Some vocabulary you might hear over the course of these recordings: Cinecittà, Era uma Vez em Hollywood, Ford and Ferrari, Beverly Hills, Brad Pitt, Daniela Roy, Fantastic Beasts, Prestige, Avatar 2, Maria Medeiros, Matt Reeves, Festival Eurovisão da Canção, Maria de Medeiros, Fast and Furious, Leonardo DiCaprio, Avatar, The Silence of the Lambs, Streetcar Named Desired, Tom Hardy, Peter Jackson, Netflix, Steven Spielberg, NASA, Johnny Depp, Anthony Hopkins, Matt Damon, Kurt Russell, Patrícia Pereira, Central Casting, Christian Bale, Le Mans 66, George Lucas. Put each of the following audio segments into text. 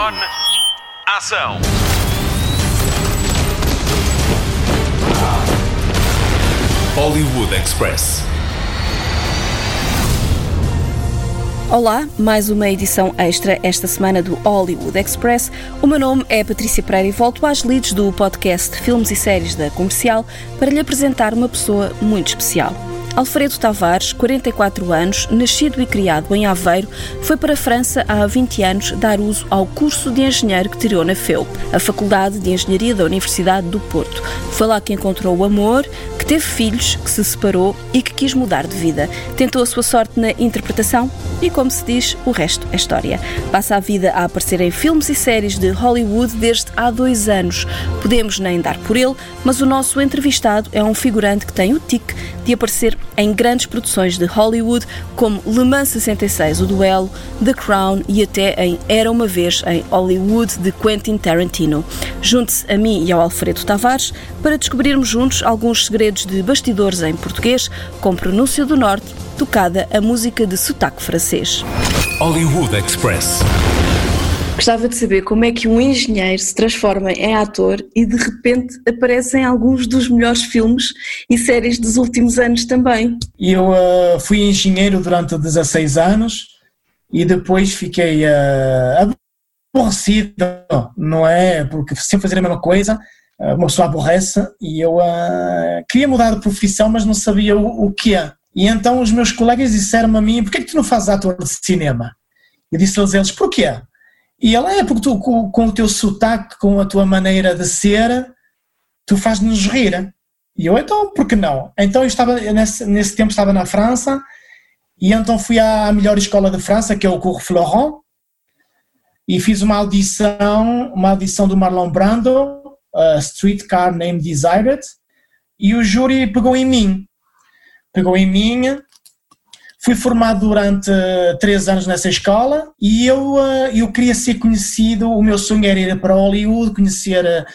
On, ação! Hollywood Express. Olá, mais uma edição extra esta semana do Hollywood Express. O meu nome é Patrícia Pereira e volto às leads do podcast Filmes e Séries da Comercial para lhe apresentar uma pessoa muito especial. Alfredo Tavares, 44 anos, nascido e criado em Aveiro, foi para a França há 20 anos dar uso ao curso de engenheiro que tirou na FEUP, a Faculdade de Engenharia da Universidade do Porto. Foi lá que encontrou o amor, que teve filhos, que se separou e que quis mudar de vida. Tentou a sua sorte na interpretação e, como se diz, o resto é história. Passa a vida a aparecer em filmes e séries de Hollywood desde há 2 anos. Podemos nem dar por ele, mas o nosso entrevistado é um figurante que tem o tique de aparecer em grandes produções de Hollywood, como Le Mans 66, O Duelo, The Crown e até em Era uma Vez em Hollywood, de Quentin Tarantino. Junte-se a mim e ao Alfredo Tavares para descobrirmos juntos alguns segredos de bastidores em português, com pronúncia do norte, tocada a música de sotaque francês. Hollywood Express. Gostava de saber como é que um engenheiro se transforma em ator e de repente aparece em alguns dos melhores filmes e séries dos últimos anos também. Eu fui engenheiro durante 16 anos e depois fiquei aborrecido, não é? Porque sempre fazer a mesma coisa, uma pessoa aborrece e eu queria mudar de profissão, mas não sabia o que é. E então os meus colegas disseram-me a mim, porquê é que tu não fazes ator de cinema? Eu disse-lhes eles, porquê? E ela é porque tu, com o teu sotaque, com a tua maneira de ser, tu fazes-nos rir. E eu, então, por que não? Então, eu estava, nesse tempo estava na França, e então fui à melhor escola de França, que é o Cours Florent, e fiz uma audição do Marlon Brando, Streetcar Named Desired, e o júri pegou em mim. Fui formado durante 3 anos nessa escola e eu queria ser conhecido, o meu sonho era ir para Hollywood, ser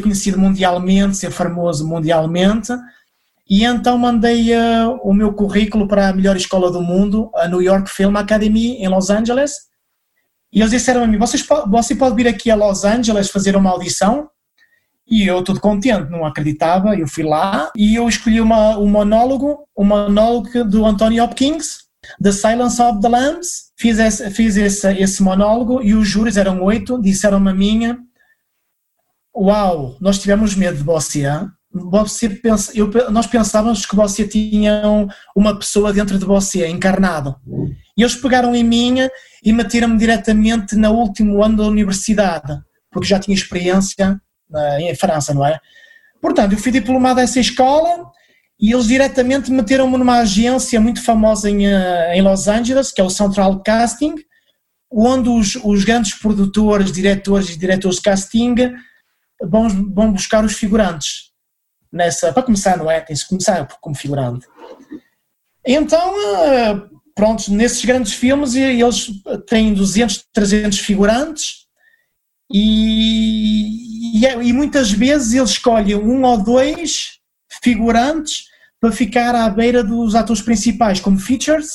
conhecido mundialmente, ser famoso mundialmente, e então mandei o meu currículo para a melhor escola do mundo, a New York Film Academy em Los Angeles, e eles disseram a mim, você pode vir aqui a Los Angeles fazer uma audição? E eu todo contente, não acreditava, eu fui lá e eu escolhi um monólogo do Anthony Hopkins, The Silence of the Lambs, fiz esse monólogo e os júris eram 8, disseram-me a minha, uau, nós tivemos medo de você, hein? Nós pensávamos que você tinha uma pessoa dentro de você, encarnado. E eles pegaram em mim e meteram-me diretamente no último ano da universidade, porque já tinha experiência em França, não é? Portanto, eu fui diplomado a essa escola e eles diretamente meteram-me numa agência muito famosa em Los Angeles, que é o Central Casting, onde os grandes produtores, diretores de casting vão buscar os figurantes. Para começar, não é? Tem-se que começar como figurante. Então, pronto, nesses grandes filmes eles têm 200, 300 figurantes e muitas vezes eles escolhem 1 ou 2 figurantes para ficar à beira dos atores principais, como features,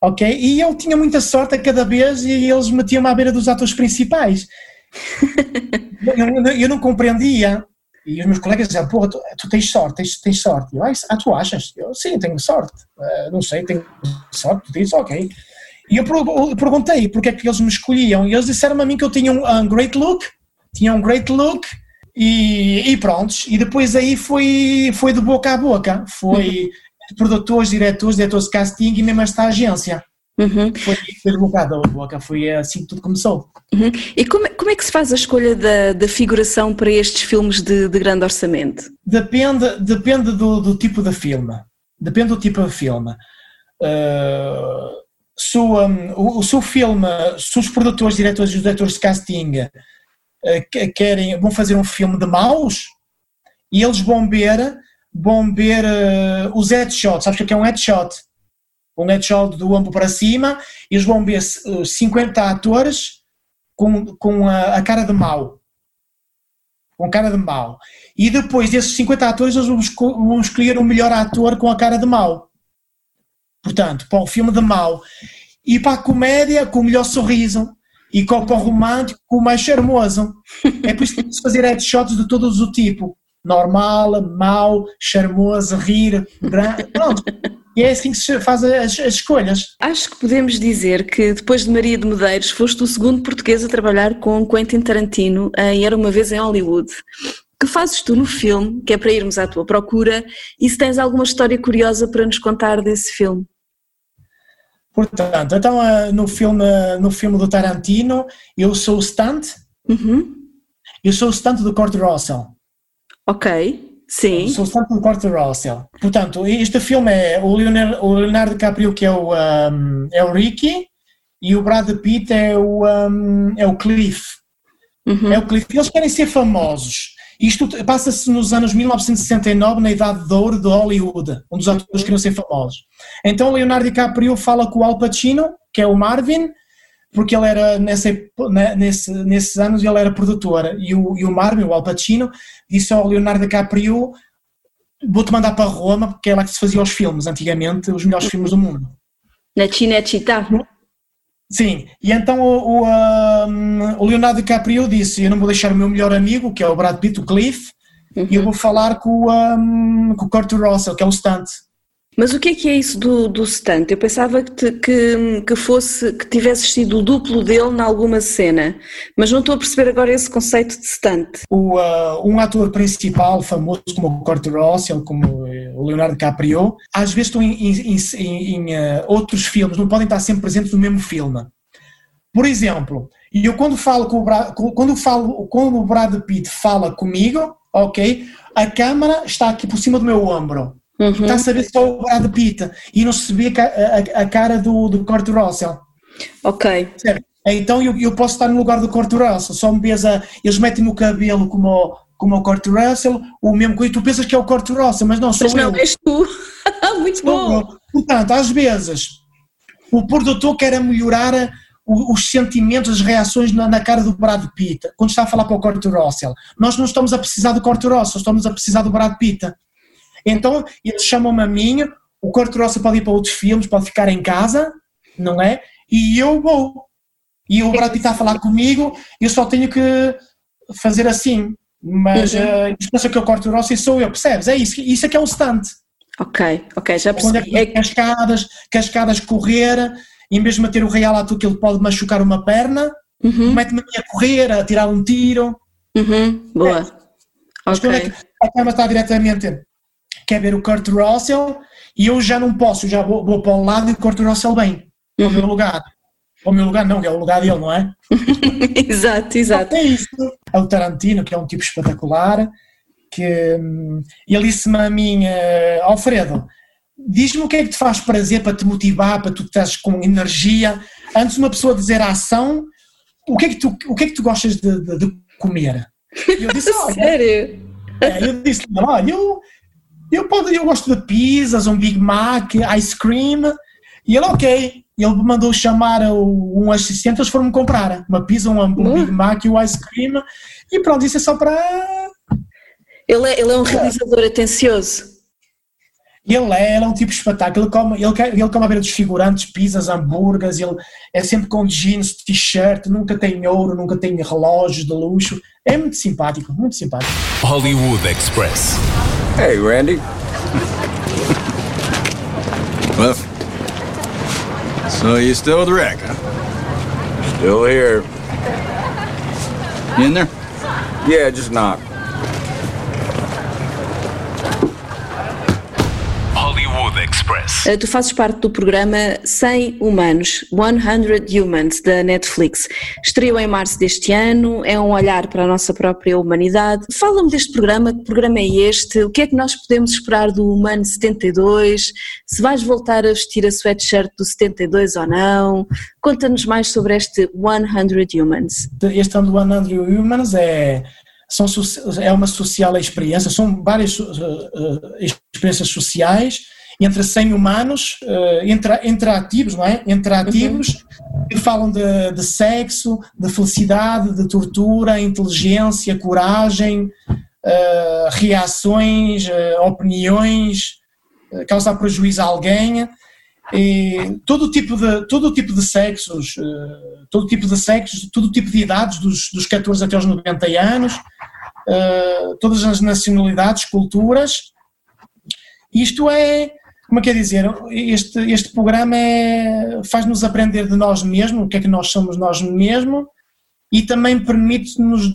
ok? E eu tinha muita sorte a cada vez e eles metiam-me à beira dos atores principais. eu não compreendia. E os meus colegas diziam, porra, tu tens sorte. Eu, tu achas? Eu, sim, tenho sorte. Não sei, tenho sorte, tu dizes, ok. E eu perguntei porque é que eles me escolhiam e eles disseram-me a mim que eu tinha um great look e pronto. E depois aí foi de boca a boca, foi produtores, diretores de casting e mesmo esta agência. Uhum. Foi de boca a boca, foi assim que tudo começou. Uhum. E como é que se faz a escolha da figuração para estes filmes de grande orçamento? Depende do tipo de filme, Se os produtores, diretores e diretores de casting vão fazer um filme de maus e eles vão ver os headshots, sabes o que é um headshot? Um headshot do ombro para cima, e eles vão ver 50 atores com a cara de mau. Com cara de mau. E depois desses 50 atores eles vão escolher o melhor ator com a cara de mau. Portanto, para o filme de mau e para a comédia com o melhor sorriso e com o romântico, o mais charmoso. É por isso que tem de fazer headshots de todos o tipo. Normal, mau, charmoso, rir, grande. Pronto. E é assim que se faz as escolhas. Acho que podemos dizer que depois de Maria de Medeiros foste o segundo português a trabalhar com Quentin Tarantino em Era uma Vez em Hollywood. Que fazes tu no filme, que é para irmos à tua procura, e se tens alguma história curiosa para nos contar desse filme? Portanto, então no filme do Tarantino, eu sou o stunt, eu sou o stunt do Kurt Russell. Ok, sim. Eu sou o stunt do Kurt Russell. Portanto, este filme é o Leonardo DiCaprio, que é o Ricky, e o Brad Pitt é o Cliff. Uhum. É o Cliff. Eles querem ser famosos. Isto passa-se nos anos 1969, na idade de ouro de Hollywood, onde os atores queriam ser famosos. Então Leonardo DiCaprio fala com o Al Pacino, que é o Marvin, porque ele era, nesses anos ele era produtor, e o Marvin, o Al Pacino, disse ao Leonardo DiCaprio: vou-te mandar para Roma, porque é lá que se faziam os filmes antigamente, os melhores filmes do mundo. Na Cinecittà. Sim, e então o Leonardo DiCaprio disse: eu não vou deixar o meu melhor amigo, que é o Brad Pitt, o Cliff, e eu vou falar com o Kurt Russell, que é o stunt. Mas o que é isso do stunt? Eu pensava que tivesses sido o duplo dele em alguma cena, mas não estou a perceber agora esse conceito de stunt. Um ator principal famoso como o Kurt Russell, como o Leonardo DiCaprio, às vezes estão em outros filmes, não podem estar sempre presentes no mesmo filme. Por exemplo, eu quando o Brad Pitt fala comigo, ok, a câmara está aqui por cima do meu ombro. Está a saber só o Brad Pitt e não se vê a cara do Kurt Russell. Ok. Certo? Então eu posso estar no lugar do Kurt Russell, só me vês eles metem-me o cabelo como o Kurt Russell, o mesmo coisa, tu pensas que é o Kurt Russell, mas não, sou eu. Mas não, és tu. Muito bom. Portanto, às vezes, o produtor quer melhorar os sentimentos, as reações na cara do Brad Pitt, quando está a falar para o Kurt Russell. Nós não estamos a precisar do Kurt Russell, estamos a precisar do Brad Pitt. Então, eles chamam-me a mim, o Kurt Russell pode ir para outros filmes, pode ficar em casa, não é? E eu vou. E o Brad Pitt está a falar comigo, eu só tenho que fazer assim. Mas a distância que eu corto o Rossi sou eu, percebes? É isso é que é um stunt. Ok, já percebi. É cascadas, correr, e mesmo a ter o real ator que ele pode machucar uma perna, mete-me a correr, a tirar um tiro. Boa. Mas quando a câmera está diretamente, quer ver o Kurt Russell, e eu já não posso, eu já vou para um lado e o Kurt Russell vem, para o meu lugar. Para o meu lugar não, que é o lugar dele, não é? exato. É isso. É o Tarantino, que é um tipo espetacular, que ele disse-me a mim: Alfredo, diz-me o que é que te faz prazer, para te motivar, para tu estás com energia. Antes de uma pessoa dizer a ação, o que é que tu gostas de comer? Eu disse: sério? Olha, eu gosto de pizzas, um Big Mac, ice cream. E ele, ok. Ele mandou chamar um assistente, eles foram-me comprar uma pizza, um Big Mac e um ice cream, e pronto, isso é só para... Ele é um realizador atencioso. Ele é um tipo de espetáculo, ele come à beira dos figurantes, pizzas, hambúrgueres, ele é sempre com jeans, t-shirt, nunca tem ouro, nunca tem relógios de luxo, é muito simpático, muito simpático. Hollywood Express. Hey, Randy. So you're still the wreck, huh? Still here. You in there? Yeah, just knock. Hollywood Express. Tu fazes parte do programa 100 Humanos, 100 Humans, da Netflix. Estreou em março deste ano, é um olhar para a nossa própria humanidade. Fala-me deste programa, que programa é este? O que é que nós podemos esperar do Humano 72? Se vais voltar a vestir a sweatshirt do 72 ou não? Conta-nos mais sobre este 100 Humans. Este ano do 100 Humans é uma social experiência, são várias experiências sociais entre 100 humanos, interativos, não é? Interativos, que falam de sexo, de felicidade, de tortura, inteligência, coragem, reações, opiniões, causar prejuízo a alguém. E todo tipo de sexos, todo tipo de idades, dos 14 até aos 90 anos, todas as nacionalidades, culturas. Isto é, como quer dizer, este programa faz-nos aprender de nós mesmos, o que é que nós somos nós mesmos, e também permitiu-nos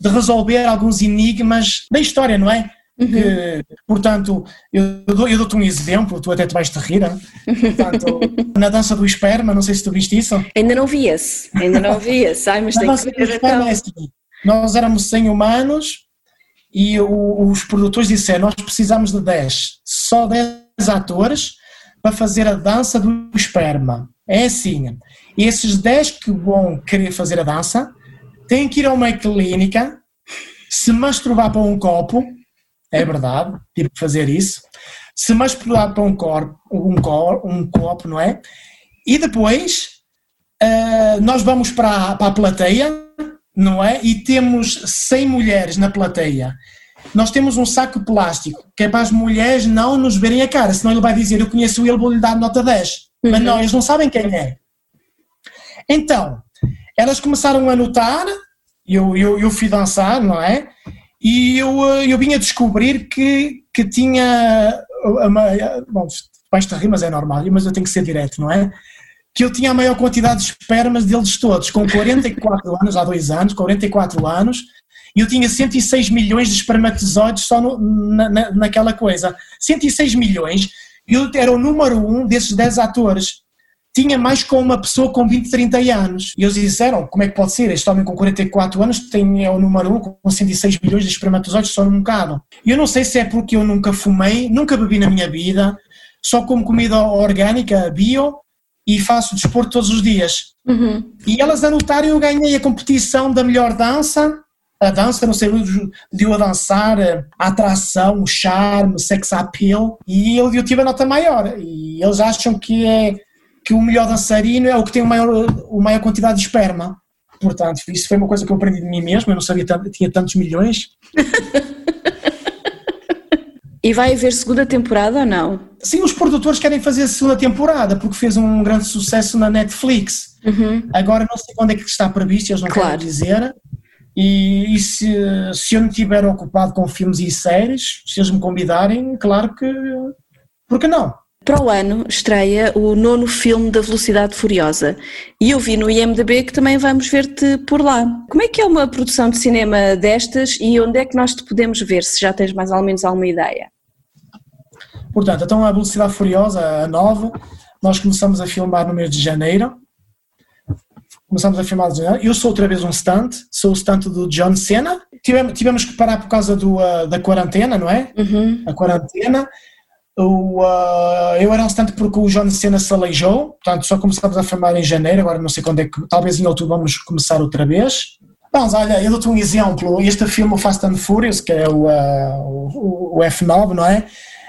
de resolver alguns enigmas da história, não é? Uhum. Que, portanto, eu dou-te um exemplo, tu até te vais te rir, hein? Portanto, na dança do esperma, não sei se tu viste isso. Ainda não vi esse. Ai, mas tem que ver então. É assim, nós éramos 100 humanos e os produtores disseram, nós precisamos de 10, só 10 atores para fazer a dança do esperma. É assim, esses 10 que vão querer fazer a dança têm que ir a uma clínica, se masturbar para um copo. É verdade, tive que fazer isso. Se masturbar para um copo, não é? E depois nós vamos para a plateia, não é? E temos 100 mulheres na plateia. Nós temos um saco plástico, que é para as mulheres não nos verem a cara, senão ele vai dizer, eu conheço ele, vou-lhe dar nota 10. Uhum. Mas não, eles não sabem quem é. Então, elas começaram a notar, eu fui dançar, não é? E eu vim a descobrir que tinha, bom, vais-te rir, mas é normal, mas eu tenho que ser direto, não é? Que eu tinha a maior quantidade de espermas deles todos, com 44 anos, há 2 anos, 44 anos, e eu tinha 106 milhões de espermatozoides só naquela coisa. 106 milhões, eu era o número 1 desses 10 atores. Tinha mais com uma pessoa com 20, 30 anos. E eles disseram, como é que pode ser? Este homem com 44 anos é o número 1 com 106 milhões de espermatozoides só num bocado. Eu não sei se é porque eu nunca fumei, nunca bebi na minha vida, só como comida orgânica, bio, e faço desporto todos os dias. Uhum. E elas anotaram, eu ganhei a competição da melhor dança, não sei, deu a dançar, a atração, o charme, o sex appeal, e eu tive a nota maior. E eles acham que o melhor dançarino é o que tem a maior quantidade de esperma. Portanto, isso foi uma coisa que eu aprendi de mim mesmo, eu não sabia que tinha tantos milhões. E vai haver segunda temporada ou não? Sim, os produtores querem fazer a segunda temporada, porque fez um grande sucesso na Netflix. Uhum. Agora não sei quando é que está previsto, eles não querem dizer. E se eu não estiver ocupado com filmes e séries, se eles me convidarem, claro que... Por que não? Para o ano estreia o 9º filme da Velocidade Furiosa e eu vi no IMDb que também vamos ver-te por lá. Como é que é uma produção de cinema destas e onde é que nós te podemos ver, se já tens mais ou menos alguma ideia? Portanto, então a Velocidade Furiosa, a 9, nós começamos a filmar no mês de janeiro. Eu sou outra vez um stunt, sou o stunt do John Cena. Tivemos que parar por causa da quarentena, não é? Uhum. A quarentena. Eu era um stunt porque o John Cena se aleijou, portanto só começámos a filmar em janeiro, agora não sei quando é que, talvez em outubro vamos começar outra vez. Mas olha, eu dou-te um exemplo, este filme o Fast and Furious, que é o F9, não é?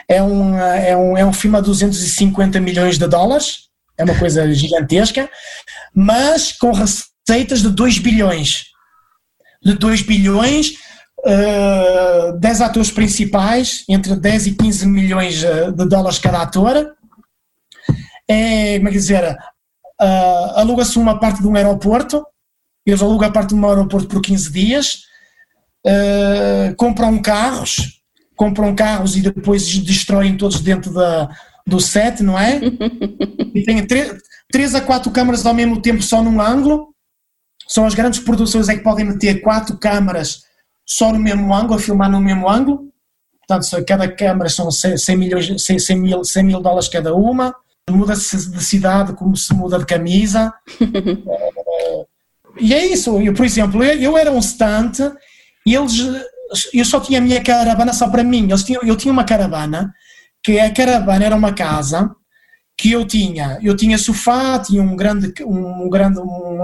É um filme a 250 milhões de dólares, é uma coisa gigantesca, mas com receitas de 2 bilhões, 10 atores principais, entre 10 e 15 milhões de dólares cada ator. Aluga-se uma parte de um aeroporto, eles alugam a parte de um aeroporto por 15 dias, compram carros e depois destroem todos dentro do set, não é? E tem 3 a 4 câmaras ao mesmo tempo só num ângulo, são as grandes produções é que podem meter 4 câmaras só no mesmo ângulo, a filmar no mesmo ângulo, portanto cada câmara são 100 mil dólares cada uma, muda-se de cidade como se muda de camisa, e é isso. Eu, por exemplo, eu era um stunt, eu só tinha a minha caravana só para mim, eu tinha uma caravana, que a caravana era uma casa, que eu tinha sofá, tinha um grande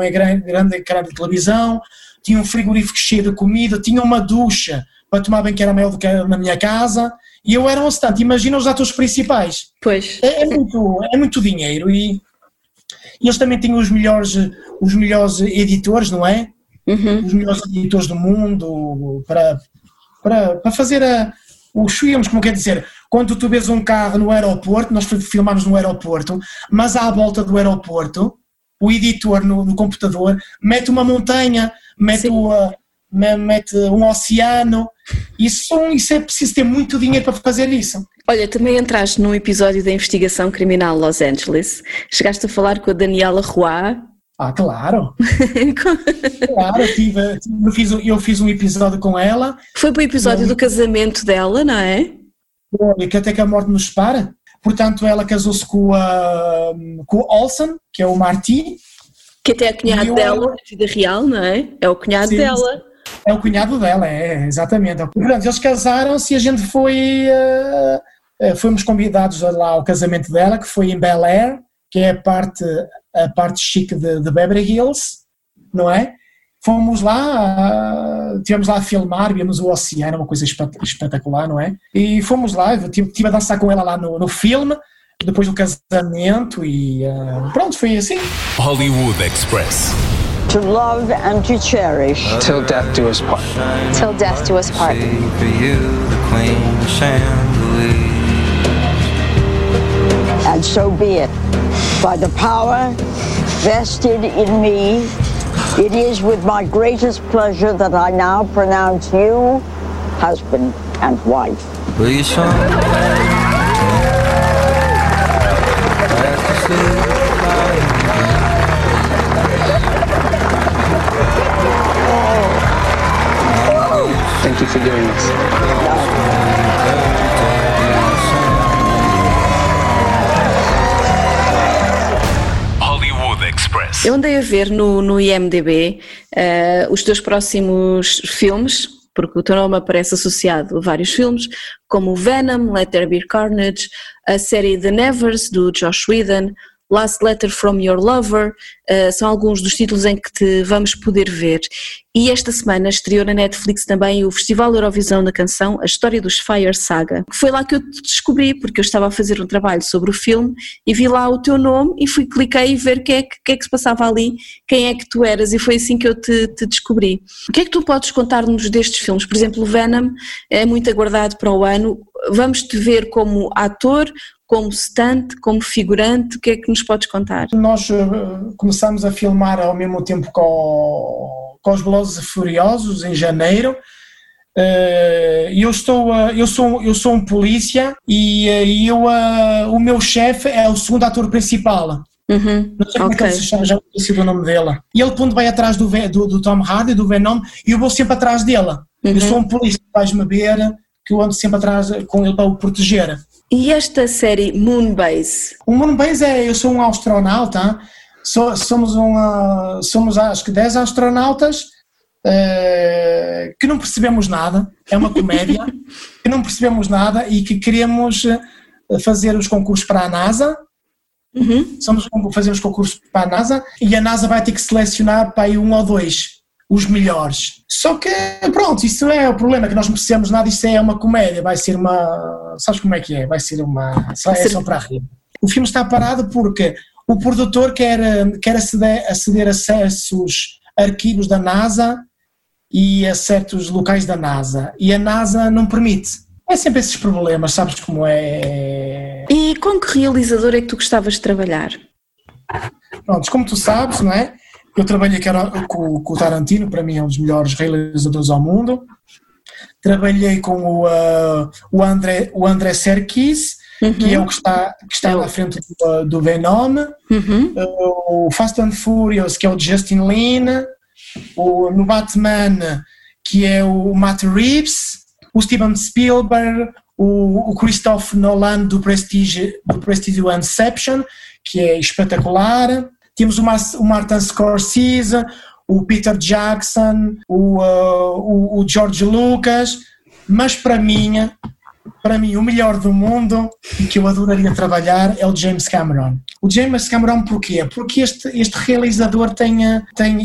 ecrã de televisão, tinha um frigorífico cheio de comida, tinha uma ducha para tomar bem que era maior do que era na minha casa, e eu era um stunt. Imagina os atores principais. Pois. É muito dinheiro e eles também têm os melhores editores, não é? Uhum. Os melhores editores do mundo para fazer os filmes, como quer dizer, quando tu vês um carro no aeroporto, nós filmámos no aeroporto, mas à volta do aeroporto, o editor no computador mete uma montanha, mete um oceano, isso é preciso ter muito dinheiro para fazer isso. Olha, também entraste num episódio da investigação criminal Los Angeles, chegaste a falar com a Daniela Roy. Ah, claro! Claro, eu fiz um episódio com ela. Foi para o episódio do casamento dela, não é? Foi, que até que a morte nos separa. Portanto, ela casou-se com o Olsen, que é o Marty. Que até é o cunhado dela, na vida real, não é? É o cunhado dela. É o cunhado dela, é, exatamente. Portanto, eles casaram-se e a gente fomos convidados lá ao casamento dela, que foi em Bel Air, que é a parte chique de Beverly Hills, não é? Fomos lá, estivemos lá a filmar, vimos o oceano, uma coisa espetacular, não é? E fomos lá, estive a dançar com ela lá no filme, depois do casamento e pronto, foi assim. Hollywood Express. To love and to cherish. Till death do us part. Till death do us part. And so be it. By the power vested in me, it is with my greatest pleasure that I now pronounce you husband and wife. Thank you for doing this. Eu andei a ver no IMDB os teus próximos filmes, porque o teu nome aparece associado a vários filmes, como Venom, Let There Be Carnage, a série The Nevers, do Joss Whedon, Last Letter From Your Lover, são alguns dos títulos em que te vamos poder ver. E esta semana estreou na Netflix também o Festival Eurovisão da Canção, a história dos Fire Saga. Foi lá que eu te descobri, porque eu estava a fazer um trabalho sobre o filme e vi lá o teu nome e cliquei e ver o que é que se passava ali, quem é que tu eras, e foi assim que eu te descobri. O que é que tu podes contar-nos destes filmes? Por exemplo, o Venom é muito aguardado para o ano, vamos-te ver como ator, como stunt, como figurante, o que é que nos podes contar? Nós começámos a filmar ao mesmo tempo com os Velozes e Furiosos, em janeiro. Eu sou um polícia e o meu chefe é o segundo ator principal. Uhum. Não sei como é que se chama, já não conheci o nome dela. E ele vai atrás do Tom Hardy, do Venom, e eu vou sempre atrás dela. Uhum. Eu sou um polícia, vais-me ver, que eu ando sempre atrás com ele para o proteger. E esta série Moonbase? O Moonbase eu sou um astronauta, somos acho que 10 astronautas que não percebemos nada, é uma comédia, que não percebemos nada e que queremos fazer os concursos para a NASA, uhum. Fazer os concursos para a NASA e a NASA vai ter que selecionar para aí 1 ou 2, os melhores. Só que, pronto, isso não é o problema, que nós não precisamos nada, isso é uma comédia, vai ser uma... Sabes como é que é? Vai ser uma... É só para rir. O filme está parado porque o produtor quer aceder a certos arquivos da NASA e a certos locais da NASA, e a NASA não permite. É sempre esses problemas, sabes como é... E com que realizador é que tu gostavas de trabalhar? Pronto, como tu sabes, não é? Eu trabalhei com o Tarantino, para mim é um dos melhores realizadores ao mundo. Trabalhei com o André Serkis, uhum. que é o que está à frente do Venom. Uhum. O Fast and Furious, que é o Justin Lin. No Batman, que é o Matt Reeves. O Steven Spielberg. O Christopher Nolan do Prestige e Inception, que é espetacular. Temos o Martin Scorsese, o Peter Jackson, o George Lucas, mas para mim o melhor do mundo e que eu adoraria trabalhar é o James Cameron. O James Cameron porquê? Porque este realizador tem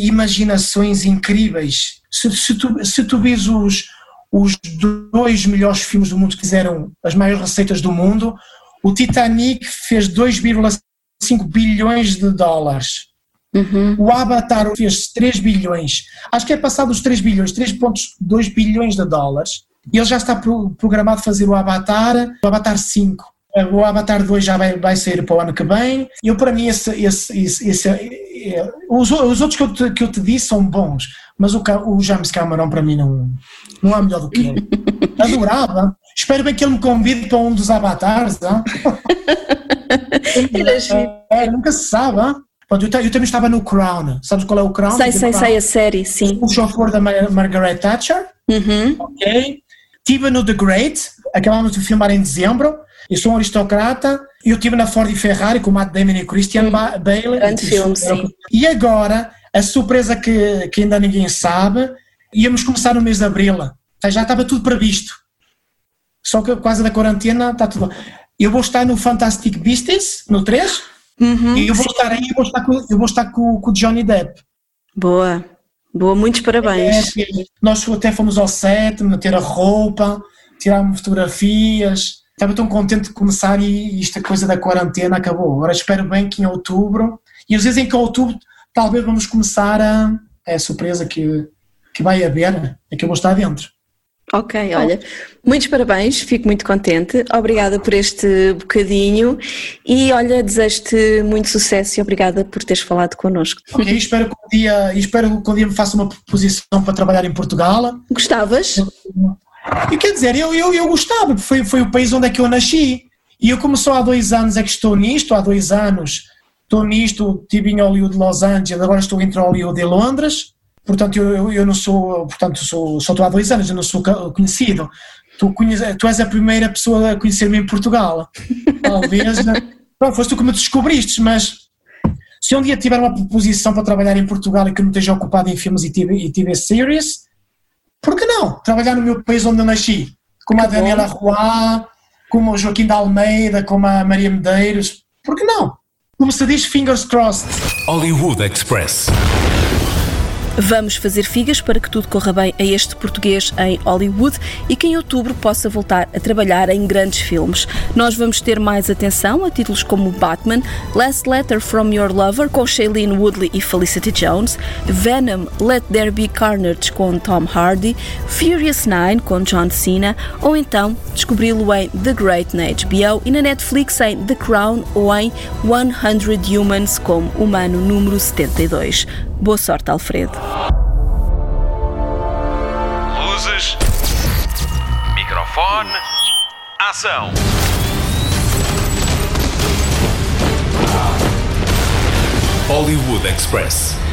imaginações incríveis. Se tu vês os 2 melhores filmes do mundo que fizeram as maiores receitas do mundo, o Titanic fez 2,5 bilhões de dólares, uhum. O Avatar fez 3 bilhões, acho que é passado os 3 bilhões, 3,2 bilhões de dólares, e ele já está programado fazer o Avatar 5. O Avatar 2 já vai sair para o ano que vem. Eu, para mim, os outros que eu te disse são bons, mas o James Cameron, para mim, não há melhor do que ele. Adorava. Espero bem que ele me convide para um dos Avatars. Nunca se sabe. Eu também estava no Crown. Sabes qual é o Crown? Sei, a série, sim. O chauffeur da Margaret Thatcher. Uhum. Ok. Estive no The Great. Acabámos de filmar em dezembro. Eu sou um aristocrata. Eu estive na Ford e Ferrari com o Matt Damon e Christian Bale. Grande filme, sim. E agora, a surpresa que ainda ninguém sabe, íamos começar no mês de abril. Já estava tudo previsto. Só que por causa da quarentena está tudo. Eu vou estar no Fantastic Beasts, no 3. Uhum, e eu vou estar aí, eu vou estar com o Johnny Depp. Boa, muitos parabéns. Nós até fomos ao set, meter a roupa, tirámos fotografias. Estava tão contente de começar e esta coisa da quarentena acabou. Agora espero bem que em outubro, e às vezes em que outubro talvez vamos começar a surpresa que vai haver, é que eu vou estar dentro. Ok, olha, muitos parabéns, fico muito contente, obrigada por este bocadinho e olha, desejo-te muito sucesso e obrigada por teres falado connosco. Ok, espero que um dia me faça uma proposição para trabalhar em Portugal. Gostavas? E quer dizer, eu gostava, foi o país onde é que eu nasci e eu como só há dois anos estou nisto, estive em Hollywood, Los Angeles, agora estou entre Hollywood e Londres. Portanto, eu não sou, portanto, só estou há 2 anos, eu não sou conhecido. Tu és a primeira pessoa a conhecer-me em Portugal. Talvez, bom, foste tu que me descobriste, mas se um dia tiver uma proposição para trabalhar em Portugal e que não esteja ocupado em filmes e TV series, por que não? Trabalhar no meu país onde eu nasci, como a Daniela Roy, como o Joaquim de Almeida, como a Maria Medeiros, por que não? Como se diz, fingers crossed. Hollywood Express. Vamos fazer figas para que tudo corra bem a este português em Hollywood e que em outubro possa voltar a trabalhar em grandes filmes. Nós vamos ter mais atenção a títulos como Batman, Last Letter From Your Lover com Shailene Woodley e Felicity Jones, Venom, Let There Be Carnage com Tom Hardy, Furious 9 com John Cena ou então descobri-lo em The Great na HBO e na Netflix em The Crown ou em 100 Humans como Humano número 72. Boa sorte, Alfredo. Luzes, microfone, ação. Hollywood Express.